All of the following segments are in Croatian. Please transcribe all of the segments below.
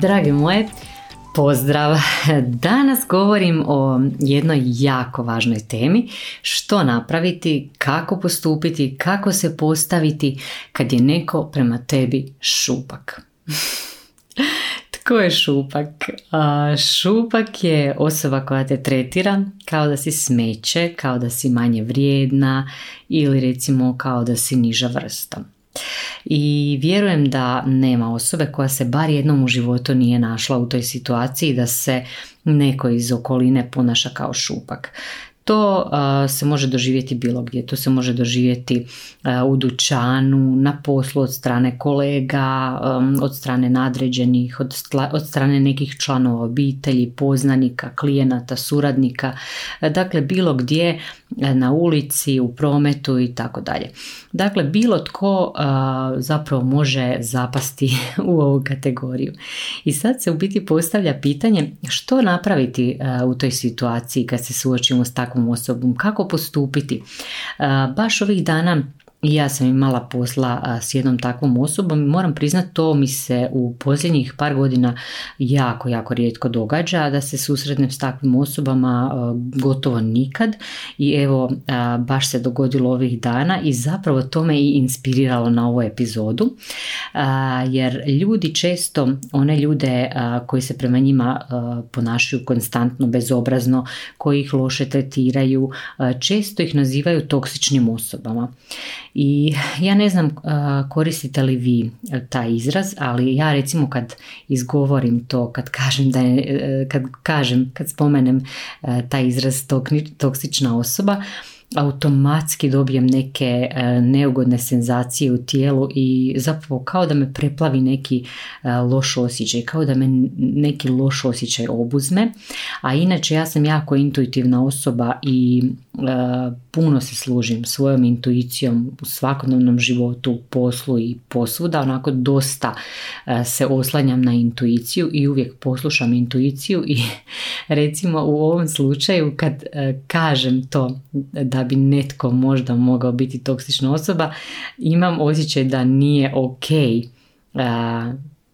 Dragi moje, pozdrav! Danas govorim o jednoj jako važnoj temi, što napraviti, kako postupiti, kako se postaviti kad je neko prema tebi šupak. Tko je šupak? Šupak je osoba koja te tretira kao da si smeće, kao da si manje vrijedna ili recimo kao da si niža vrsta. I vjerujem da nema osobe koja se bar jednom u životu nije našla u toj situaciji da se neko iz okoline ponaša kao šupak. To se može doživjeti bilo gdje, to se može doživjeti u dućanu, na poslu, od strane kolega, od strane nadređenih, od strane nekih članova obitelji, poznanika, klijenata, suradnika, dakle bilo gdje, na ulici, u prometu i tako dalje. Dakle, bilo tko zapravo može zapasti u ovu kategoriju. I sad se u biti postavlja pitanje što napraviti u toj situaciji kad se suočimo s takvom osobom, kako postupiti. Baš ovih dana ja sam imala posla s jednom takvom osobom i moram priznat, to mi se u posljednjih par godina jako, jako rijetko događa da se susretnem s takvim osobama, gotovo nikad, i evo baš se dogodilo ovih dana i zapravo to me i inspiriralo na ovu epizodu, jer ljudi često, one ljude koji se prema njima ponašaju konstantno, bezobrazno, koji ih loše tretiraju, često ih nazivaju toksičnim osobama. I ja ne znam koristite li vi taj izraz, ali ja recimo kad izgovorim to, kad spomenem taj izraz toksična osoba, automatski dobijem neke neugodne senzacije u tijelu i zapravo kao da me preplavi neki loš osjećaj, kao da me neki loš osjećaj obuzme. A inače ja sam jako intuitivna osoba i puno se služim svojom intuicijom u svakodnevnom životu, poslu i posvuda, onako dosta se oslanjam na intuiciju i uvijek poslušam intuiciju. I recimo u ovom slučaju kad kažem to da bi netko možda mogao biti toksična osoba, imam osjećaj da nije ok,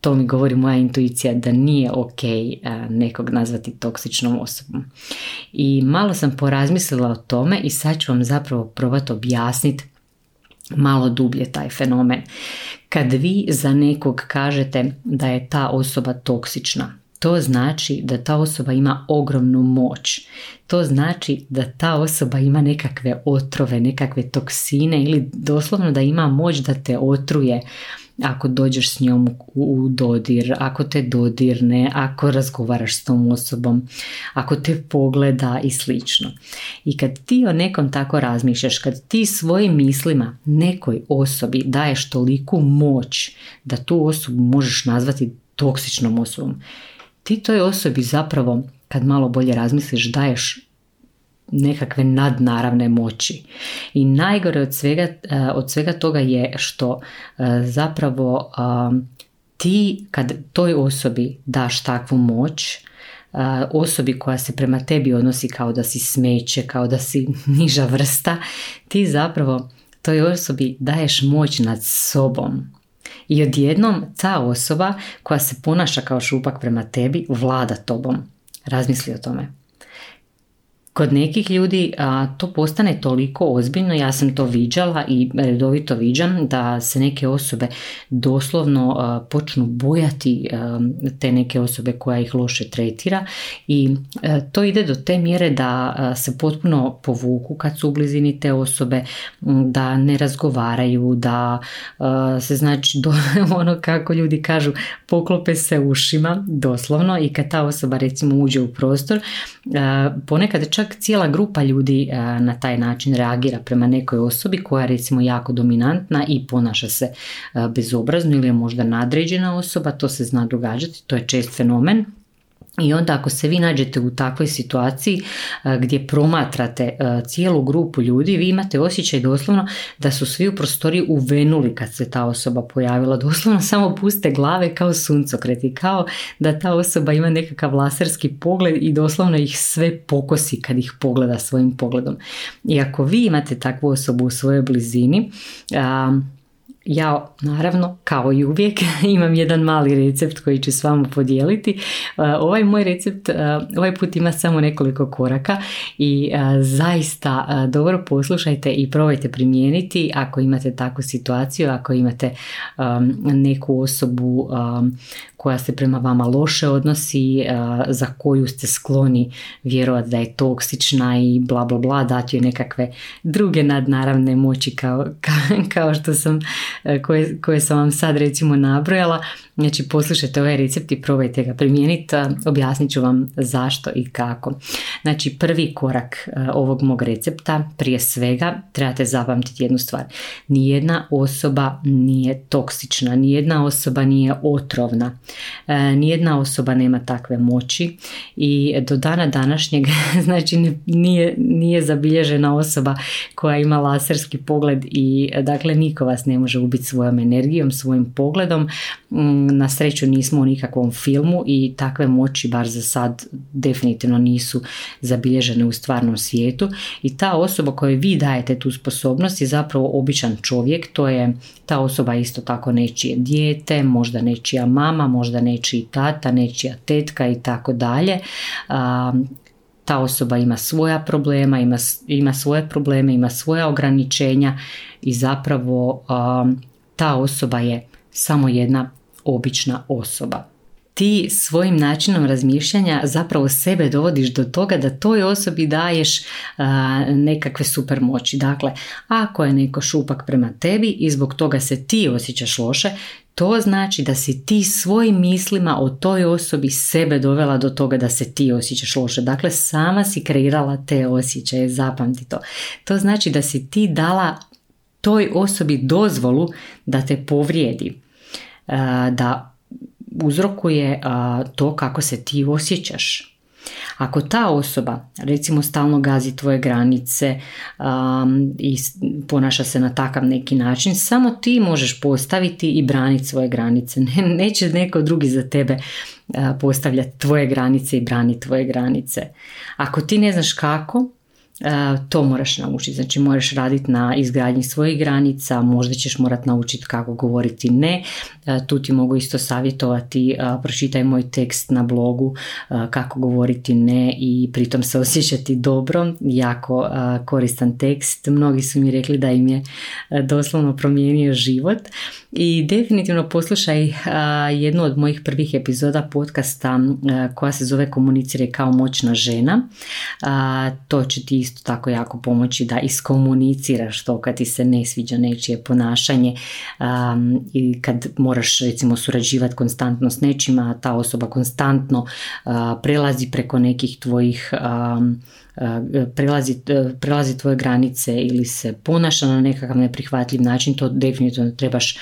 to mi govori moja intuicija, da nije ok nekog nazvati toksičnom osobom. I malo sam porazmislila o tome i sad ću vam zapravo probati objasniti malo dublje taj fenomen. Kad vi za nekog kažete da je ta osoba toksična, to znači da ta osoba ima ogromnu moć. To znači da ta osoba ima nekakve otrove, nekakve toksine ili doslovno da ima moć da te otruje ako dođeš s njom u dodir, ako te dodirne, ako razgovaraš s tom osobom, ako te pogleda i slično. I kad ti o nekom tako razmišljaš, kad ti svojim mislima nekoj osobi daješ toliku moć da tu osobu možeš nazvati toksičnom osobom, ti toj osobi zapravo, kad malo bolje razmisliš, daješ nekakve nadnaravne moći. I najgore od svega toga je što zapravo ti kad toj osobi daš takvu moć, osobi koja se prema tebi odnosi kao da si smeće, kao da si niža vrsta, ti zapravo toj osobi daješ moć nad sobom. I odjednom ta osoba koja se ponaša kao šupak prema tebi vlada tobom. Razmisli o tome. Kod nekih ljudi to postane toliko ozbiljno, ja sam to viđala i redovito viđam, da se neke osobe doslovno počnu bojati te neke osobe koja ih loše tretira, i to ide do te mjere da se potpuno povuku kad su u blizini te osobe, da ne razgovaraju, da se, znači, ono kako ljudi kažu, poklope se ušima doslovno, i kad ta osoba recimo uđe u prostor, ponekad čak čak cijela grupa ljudi na taj način reagira prema nekoj osobi koja je recimo jako dominantna i ponaša se bezobrazno ili je možda nadređena osoba, to se zna događati, to je čest fenomen. I onda ako se vi nađete u takvoj situaciji gdje promatrate cijelu grupu ljudi, vi imate osjećaj doslovno da su svi u prostoriji uvenuli kad se ta osoba pojavila, doslovno samo puste glave kao suncokreti, kao da ta osoba ima nekakav laserski pogled i doslovno ih sve pokosi kad ih pogleda svojim pogledom. I ako vi imate takvu osobu u svojoj blizini, ja naravno kao i uvijek imam jedan mali recept koji ću s vama podijeliti. Ovaj moj recept ovaj put ima samo nekoliko koraka i zaista dobro poslušajte i probajte primijeniti ako imate takvu situaciju, ako imate neku osobu koja se prema vama loše odnosi, za koju ste skloni vjerovati da je toksična i bla bla bla, dati joj nekakve druge nadnaravne moći kao što sam koje sam vam sad recimo nabrojala. Znači poslušajte ovaj recept i probajte ga primijeniti, objasnit ću vam zašto i kako. Znači prvi korak ovog mog recepta, prije svega trebate zapamtiti jednu stvar. Nijedna osoba nije toksična, nijedna osoba nije otrovna, nijedna osoba nema takve moći i do dana današnjeg znači nije zabilježena osoba koja ima laserski pogled i dakle niko vas ne može ubiti svojom energijom, svojim pogledom. Na sreću nismo u nikakvom filmu i takve moći bar za sad definitivno nisu zabilježene u stvarnom svijetu i ta osoba kojoj vi dajete tu sposobnost je zapravo običan čovjek, to je ta osoba isto tako nečije dijete, možda nečija mama, možda nečiji tata, nečija tetka i tako dalje. Ta osoba ima svoja problema, ima svoje probleme, ima svoja ograničenja i zapravo ta osoba je samo jedna obična osoba. Ti svojim načinom razmišljanja zapravo sebe dovodiš do toga da toj osobi daješ nekakve super moći. Dakle, ako je neko šupak prema tebi i zbog toga se ti osjećaš loše, to znači da si ti svojim mislima o toj osobi sebe dovela do toga da se ti osjećaš loše. Dakle, sama si kreirala te osjećaje, zapamti to. To znači da si ti dala toj osobi dozvolu da te povrijedi, da uzrokuje to kako se ti osjećaš. Ako ta osoba recimo stalno gazi tvoje granice i ponaša se na takav neki način, samo ti možeš postaviti i braniti svoje granice. Neće neko drugi za tebe postavljati tvoje granice i braniti tvoje granice. Ako ti ne znaš kako, to moraš naučiti, znači moraš raditi na izgradnji svojih granica, možda ćeš morati naučiti kako govoriti ne. Tu ti mogu isto savjetovati, pročitaj moj tekst na blogu kako govoriti ne i pritom se osjećati dobro, jako koristan tekst, mnogi su mi rekli da im je doslovno promijenio život. I definitivno poslušaj jednu od mojih prvih epizoda podcasta koja se zove Komuniciraj kao moćna žena. To će ti isto tako jako pomoći da iskomuniciraš to kad ti se ne sviđa nečije ponašanje i kad moraš recimo surađivati konstantno s nečima, ta osoba konstantno prelazi preko nekih tvojih prelazi tvoje granice ili se ponaša na nekakav neprihvatljiv način, to definitivno trebaš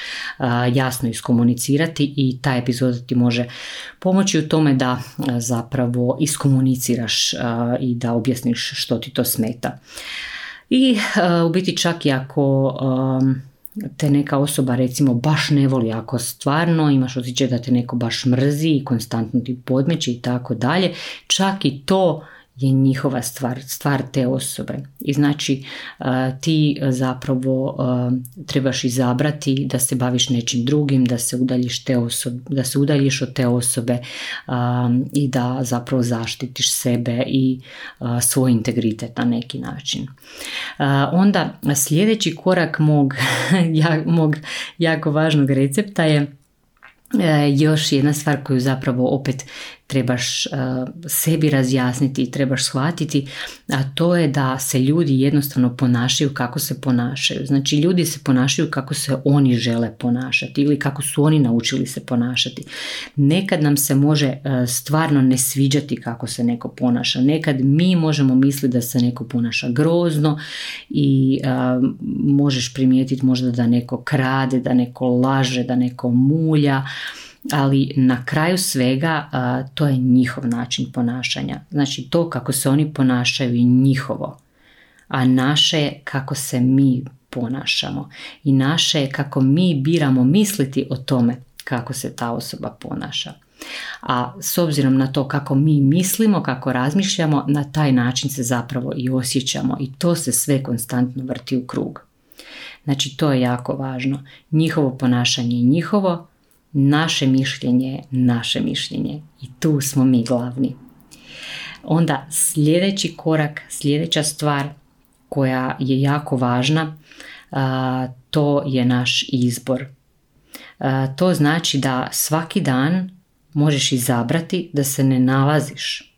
jasno iskomunicirati i ta epizoda ti može pomoći u tome da zapravo iskomuniciraš i da objasniš što ti to smeta. I u biti čak i ako te neka osoba recimo baš ne voli, ako stvarno imaš osjećaj da te neko baš mrzi i konstantno ti podmeće i tako dalje, čak i to je njihova stvar te osobe. I znači ti zapravo trebaš izabrati da se baviš nečim drugim, da se udaljiš od te osobe i da zapravo zaštitiš sebe i svoj integritet na neki način. Onda sljedeći korak mog jako važnog recepta je još jedna stvar koju zapravo opet trebaš sebi razjasniti, trebaš shvatiti, a to je da se ljudi jednostavno ponašaju kako se ponašaju. Znači, ljudi se ponašaju kako se oni žele ponašati ili kako su oni naučili se ponašati. Nekad nam se može stvarno ne sviđati kako se neko ponaša. Nekad mi možemo misliti da se neko ponaša grozno i možeš primijetiti možda da neko krade, da neko laže, da neko mulja. Ali na kraju svega to je njihov način ponašanja. Znači, to kako se oni ponašaju je njihovo, a naše je kako se mi ponašamo i naše je kako mi biramo misliti o tome kako se ta osoba ponaša. A s obzirom na to kako mi mislimo, kako razmišljamo, na taj način se zapravo i osjećamo i to se sve konstantno vrti u krug. Znači, to je jako važno. Njihovo ponašanje je njihovo, naše mišljenje je naše mišljenje i tu smo mi glavni. Onda sljedeći korak, sljedeća stvar koja je jako važna, to je naš izbor. To znači da svaki dan možeš izabrati da se ne nalaziš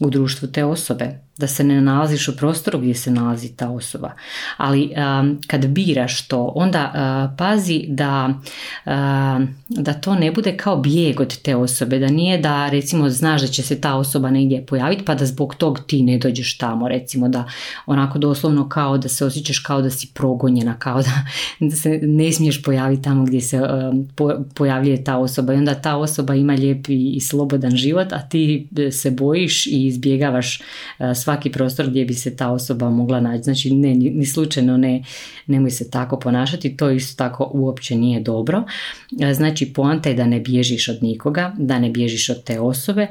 u društvu te osobe, da se ne nalaziš u prostoru gdje se nalazi ta osoba. Ali kad biraš to, onda pazi da to ne bude kao bijeg od te osobe, da nije da recimo znaš da će se ta osoba negdje pojaviti pa da zbog tog ti ne dođeš tamo, recimo da onako doslovno kao da se osjećaš kao da si progonjena, kao da se ne smiješ pojaviti tamo gdje se pojavljuje ta osoba i onda ta osoba ima lijep i slobodan život, a ti se bojiš i izbjegavaš svaki prostor gdje bi se ta osoba mogla naći. Znači, ni slučajno nemoj se tako ponašati, to isto tako uopće nije dobro. Znači, poanta je da ne bježiš od nikoga, da ne bježiš od te osobe,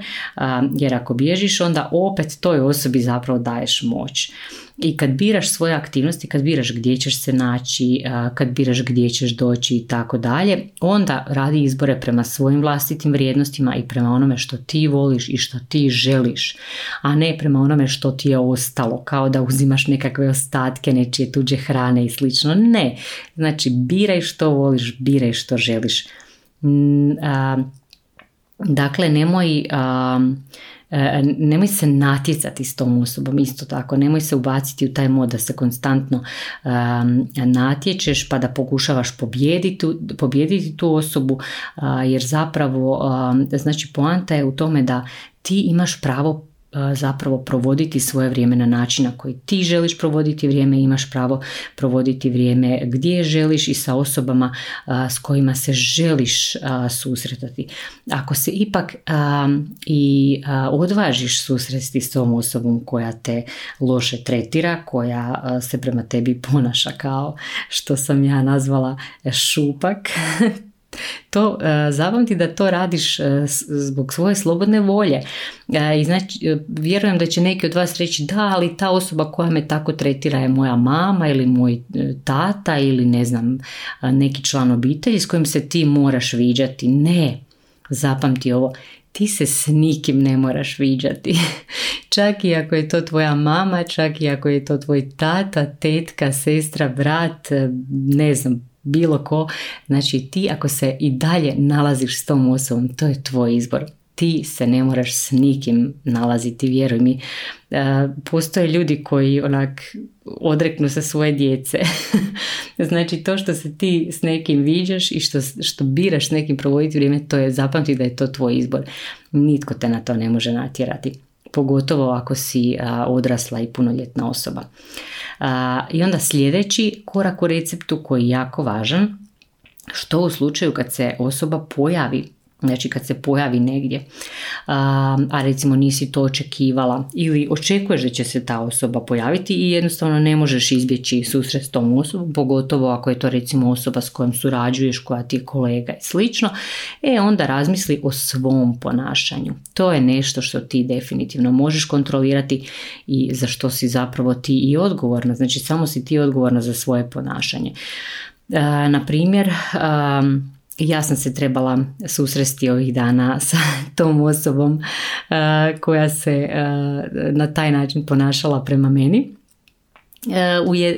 jer ako bježiš, onda opet toj osobi zapravo daješ moć. I kad biraš svoje aktivnosti, kad biraš gdje ćeš se naći, kad biraš gdje ćeš doći i tako dalje, onda radi izbore prema svojim vlastitim vrijednostima i prema onome što ti voliš i što ti želiš, a ne prema onome što ti je ostalo, kao da uzimaš nekakve ostatke, nečije tuđe hrane i slično. Ne, znači biraj što voliš, biraj što želiš. Dakle, nemoj se natjecati s tom osobom, isto tako, nemoj se ubaciti u taj mod da se konstantno natječeš pa da pokušavaš pobijediti tu osobu, jer zapravo, znači poanta je u tome da ti imaš pravo zapravo provoditi svoje vrijeme na način na koji ti želiš provoditi vrijeme, imaš pravo provoditi vrijeme gdje želiš i sa osobama s kojima se želiš susretati. Ako se ipak i odvažiš susresti s tom osobom koja te loše tretira, koja se prema tebi ponaša kao što sam ja nazvala šupak, to zapamti da to radiš zbog svoje slobodne volje. I znači, vjerujem da će neki od vas reći da, ali ta osoba koja me tako tretira je moja mama ili moj tata ili ne znam neki član obitelji s kojim se ti moraš viđati. Ne, zapamti ovo. Ti se s nikim ne moraš viđati. Čak i ako je to tvoja mama, čak i ako je to tvoj tata, tetka, sestra, brat, ne znam, bilo ko. Znači, ti ako se i dalje nalaziš s tom osobom, to je tvoj izbor. Ti se ne moraš s nikim nalaziti, vjeruj mi. Postoje ljudi koji onak odreknu se svoje djece. Znači, to što se ti s nekim viđaš i što biraš s nekim provoditi vrijeme, to je, zapamti da je to tvoj izbor. Nitko te na to ne može natjerati. Pogotovo ako si odrasla i punoljetna osoba. I onda sljedeći korak u receptu koji je jako važan, što u slučaju kad se osoba pojavi, znači kad se pojavi negdje, a recimo nisi to očekivala ili očekuješ da će se ta osoba pojaviti i jednostavno ne možeš izbjeći susret s tom osobom, pogotovo ako je to recimo osoba s kojom surađuješ, koja ti je kolega i slično, onda razmisli o svom ponašanju. To je nešto što ti definitivno možeš kontrolirati i za što si zapravo ti i odgovorna, znači samo si ti odgovorna za svoje ponašanje. Naprimjer, ja sam se trebala susresti ovih dana sa tom osobom koja se na taj način ponašala prema meni.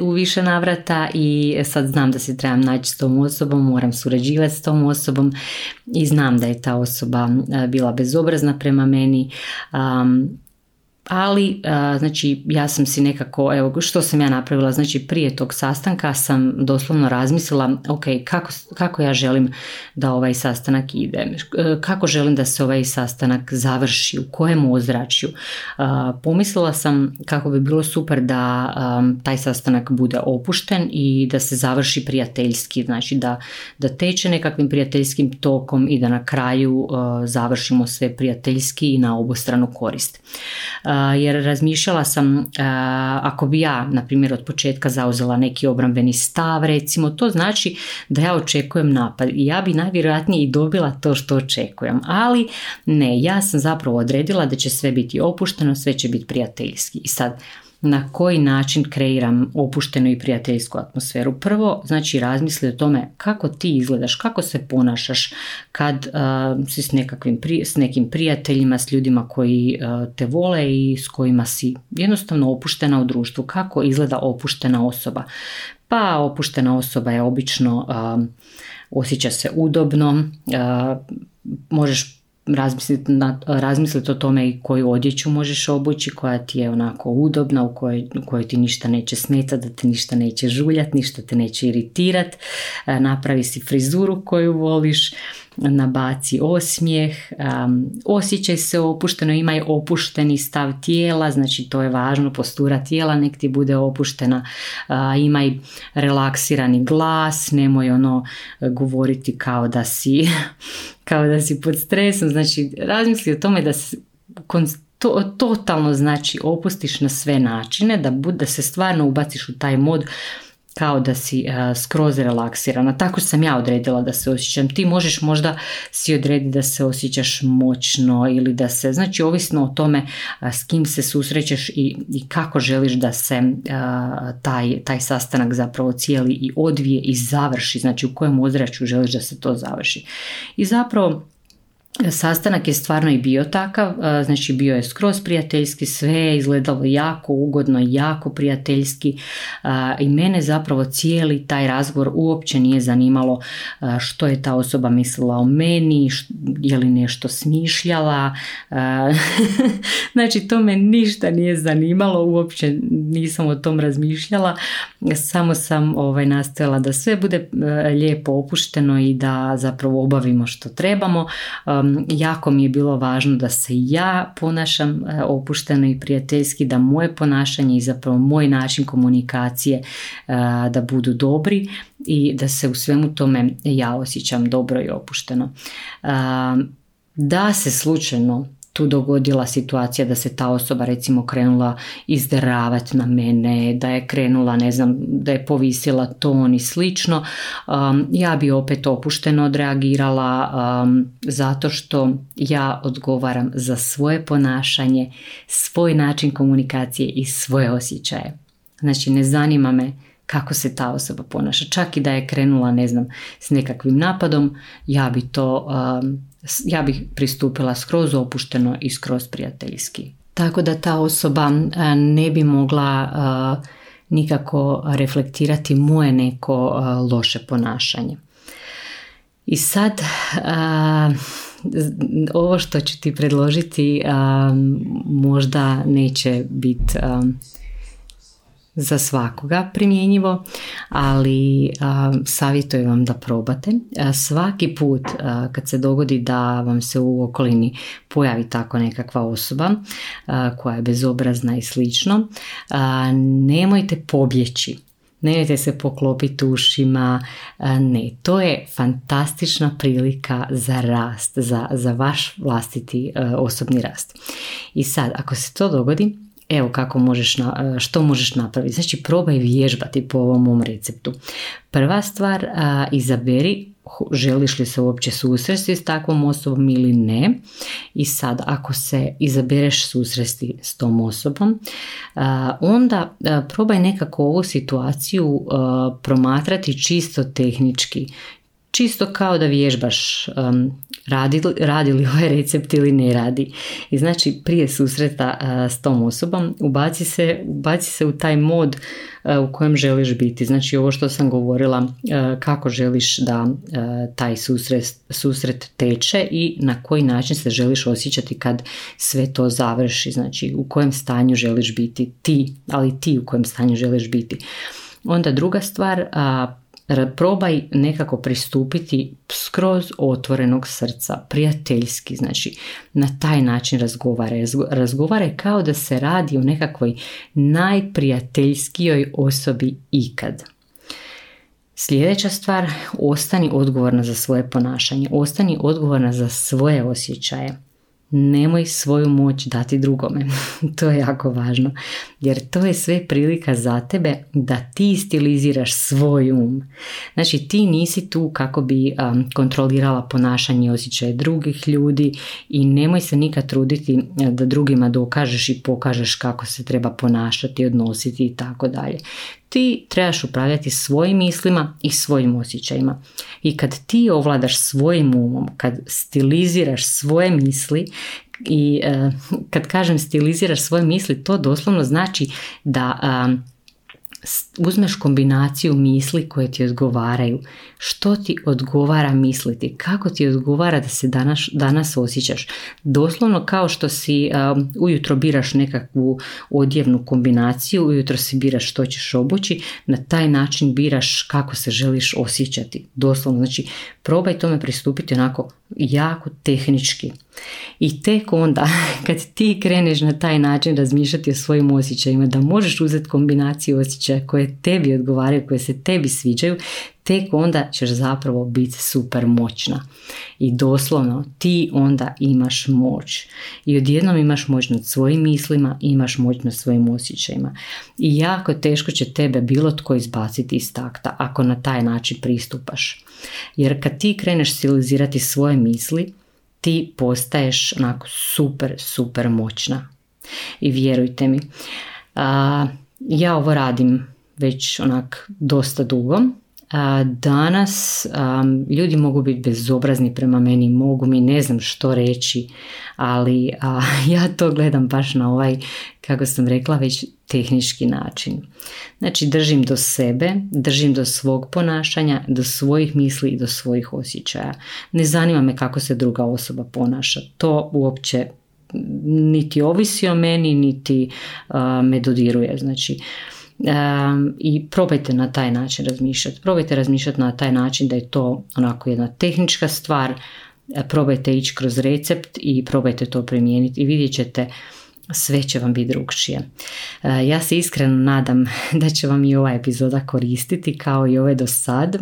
u više navrata i sad znam da se trebam naći s tom osobom, moram surađivati s tom osobom i znam da je ta osoba bila bezobrazna prema meni. Ali, znači, ja sam si nekako, evo, što sam ja napravila, znači, prije tog sastanka sam doslovno razmislila, ok, kako ja želim da ovaj sastanak ide, kako želim da se ovaj sastanak završi, u kojem ozračju. Pomislila sam kako bi bilo super da taj sastanak bude opušten i da se završi prijateljski, znači da teče nekakvim prijateljskim tokom i da na kraju završimo sve prijateljski i na obostranu korist. Jer razmišljala sam ako bi ja, na primjer, od početka zauzela neki obrambeni stav, recimo, to znači da ja očekujem napad i ja bi najvjerojatnije i dobila to što očekujem, ali ne, ja sam zapravo odredila da će sve biti opušteno, sve će biti prijateljski. I sad, na koji način kreiram opuštenu i prijateljsku atmosferu? Prvo, znači, razmisli o tome kako ti izgledaš, kako se ponašaš kad si s nekim prijateljima, s ljudima koji te vole i s kojima si jednostavno opuštena u društvu. Kako izgleda opuštena osoba? Pa opuštena osoba je obično, osjeća se udobno, možeš razmisliti o tome i koju odjeću možeš obući, koja ti je onako udobna, u kojoj ti ništa neće smetati, da te ništa neće žuljat, ništa te neće iritirat, napravi si frizuru koju voliš, nabaci osmijeh, osjećaj se opušteno, imaj opušteni stav tijela, znači to je važno, postura tijela nek ti bude opuštena, imaj relaksirani glas, nemoj govoriti kao da si pod stresom, znači razmisli o tome da se totalno, znači, opustiš na sve načine, da se stvarno ubaciš u taj mod kao da si skroz relaksirana. Tako sam ja odredila da se osjećam. Ti možeš možda si odrediti da se osjećaš moćno ili da se, znači, ovisno o tome s kim se susrećeš i kako želiš da se taj sastanak zapravo cijeli i odvije i završi, znači u kojem ozračju želiš da se to završi. I zapravo sastanak je stvarno i bio takav, znači bio je skroz prijateljski, sve je izgledalo jako ugodno, jako prijateljski i mene zapravo cijeli taj razgovor uopće nije zanimalo što je ta osoba mislila o meni, je li nešto smišljala, znači to me ništa nije zanimalo, uopće nisam o tom razmišljala, samo sam nastojala da sve bude lijepo opušteno i da zapravo obavimo što trebamo. Jako mi je bilo važno da se ja ponašam opušteno i prijateljski, da moje ponašanje i zapravo moj način komunikacije da budu dobri i da se u svemu tome ja osjećam dobro i opušteno. Da se slučajno tu dogodila situacija da se ta osoba, recimo, krenula izderavati na mene, da je krenula, ne znam, da je povisila ton i slično, ja bi opet opušteno odreagirala, zato što ja odgovaram za svoje ponašanje, svoj način komunikacije i svoje osjećaje. Znači, ne zanima me kako se ta osoba ponaša. Čak i da je krenula, ne znam, s nekakvim napadom, ja bih pristupila skroz opušteno i skroz prijateljski. Tako da ta osoba ne bi mogla nikako reflektirati moje neko loše ponašanje. I sad, ovo što ću ti predložiti možda neće biti za svakoga primjenjivo, ali savjetujem vam da probate. Svaki put kad se dogodi da vam se u okolini pojavi tako nekakva osoba koja je bezobrazna i slično, nemojte pobjeći. Nemojte se poklopiti ušima, ne, to je fantastična prilika za rast, za vaš vlastiti osobni rast. I sad, ako se to dogodi, evo kako što možeš napraviti. Znači, probaj vježbati po ovom mom receptu. Prva stvar, izaberi želiš li se uopće susresti s takvom osobom ili ne. I sad, ako se izabereš susresti s tom osobom, onda probaj nekako ovu situaciju promatrati čisto tehnički. čisto kao da vježbaš radi li ovaj recept ili ne radi. I znači prije susreta s tom osobom ubaci se u taj mod u kojem želiš biti. Znači ovo što sam govorila, kako želiš da taj susret teče i na koji način se želiš osjećati kad sve to završi. Znači u kojem stanju želiš biti ti, ali ti u kojem stanju želiš biti. Onda druga stvar, probaj nekako pristupiti skroz otvorenog srca, prijateljski, znači na taj način razgovaraj kao da se radi o nekakvoj najprijateljskijoj osobi ikad. Sljedeća stvar, ostani odgovorna za svoje ponašanje, ostani odgovorna za svoje osjećaje. Nemoj svoju moć dati drugome, to je jako važno, jer to je sve prilika za tebe da ti stiliziraš svoj um. Znači ti nisi tu kako bi kontrolirala ponašanje i osjećaje drugih ljudi i nemoj se nikad truditi da drugima dokažeš i pokažeš kako se treba ponašati, odnositi i tako dalje. Ti trebaš upravljati svojim mislima i svojim osjećajima. I kad ti ovladaš svojim umom, kad stiliziraš svoje misli, i kad kažem stiliziraš svoje misli, to doslovno znači da uzmeš kombinaciju misli koje ti odgovaraju. Što ti odgovara misliti? Kako ti odgovara da se danas osjećaš? Doslovno kao što si ujutro biraš nekakvu odjevnu kombinaciju, ujutro si biraš što ćeš obući, na taj način biraš kako se želiš osjećati. Doslovno, znači probaj tome pristupiti onako jako tehnički. I tek onda kad ti kreneš na taj način razmišljati o svojim osjećajima, da možeš uzeti kombinaciju osjećaja koje tebi odgovaraju, koje se tebi sviđaju, tek onda ćeš zapravo biti super moćna. I doslovno ti onda imaš moć. I odjednom imaš moć nad svojim mislima, imaš moć nad svojim osjećajima. I jako teško će tebe bilo tko izbaciti iz takta ako na taj način pristupaš. Jer kad ti kreneš stilizirati svoje misli, ti postaješ onako super, super moćna. I vjerujte mi, ja ovo radim već onak dosta dugo. Danas ljudi mogu biti bezobrazni prema meni, mogu mi ne znam što reći, ali ja to gledam baš na ovaj, kako sam rekla, već tehnički način. Znači držim do sebe, držim do svog ponašanja, do svojih misli i do svojih osjećaja. Ne zanima me kako se druga osoba ponaša, to uopće niti ovisi o meni, niti me dodiruje, znači. I probajte na taj način razmišljati. Probajte razmišljati na taj način da je to onako jedna tehnička stvar. Probajte ići kroz recept i probajte to primijeniti i vidjet ćete, sve će vam biti drugčije. Ja se iskreno nadam da će vam i ova epizoda koristiti kao i ove do sad.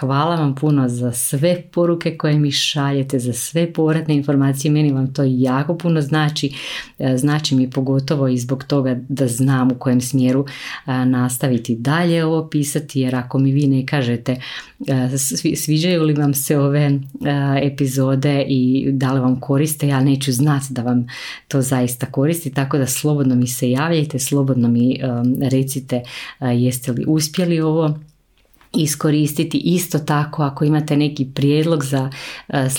Hvala vam puno za sve poruke koje mi šaljete, za sve povratne informacije. Meni vam to jako puno znači. Znači mi pogotovo i zbog toga da znam u kojem smjeru nastaviti dalje ovo pisati, jer ako mi vi ne kažete sviđaju li vam se ove epizode i da li vam koriste, ja neću znati da vam to zaista koristi. Tako da slobodno mi se javljajte, slobodno mi recite jeste li uspjeli ovo iskoristiti. Isto tako ako imate neki prijedlog za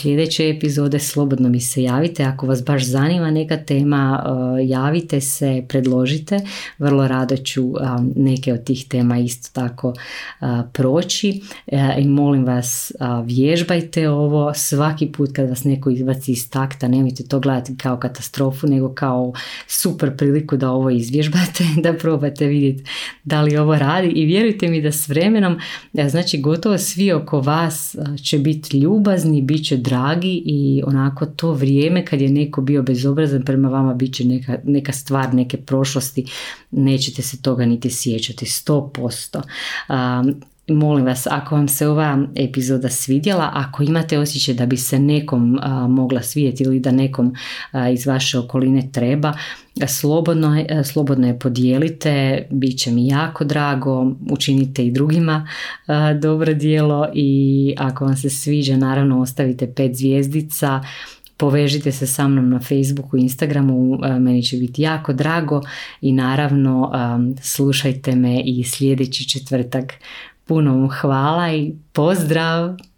sljedeće epizode, slobodno mi se javite. Ako vas baš zanima neka tema, javite se, predložite. Vrlo rado ću neke od tih tema isto tako proći. I molim vas, vježbajte ovo. Svaki put kad vas neko izbaci iz takta, nemojte to gledati kao katastrofu, nego kao super priliku da ovo izvježbate, da probate vidjeti da li ovo radi. I vjerujte mi da s vremenom, znači gotovo svi oko vas će biti ljubazni, bit će dragi i onako to vrijeme kad je neko bio bezobrazan prema vama bit će neka stvar neke prošlosti, nećete se toga niti sjećati 100%. Molim vas, ako vam se ova epizoda svidjela, ako imate osjećaj da bi se nekom mogla svidjeti ili da nekom iz vaše okoline treba, slobodno je podijelite, bit će mi jako drago, učinite i drugima dobro djelo i ako vam se sviđa naravno ostavite 5 zvjezdica, povežite se sa mnom na Facebooku i Instagramu, meni će biti jako drago i naravno slušajte me i sljedeći četvrtak. Puno vam hvala i pozdrav!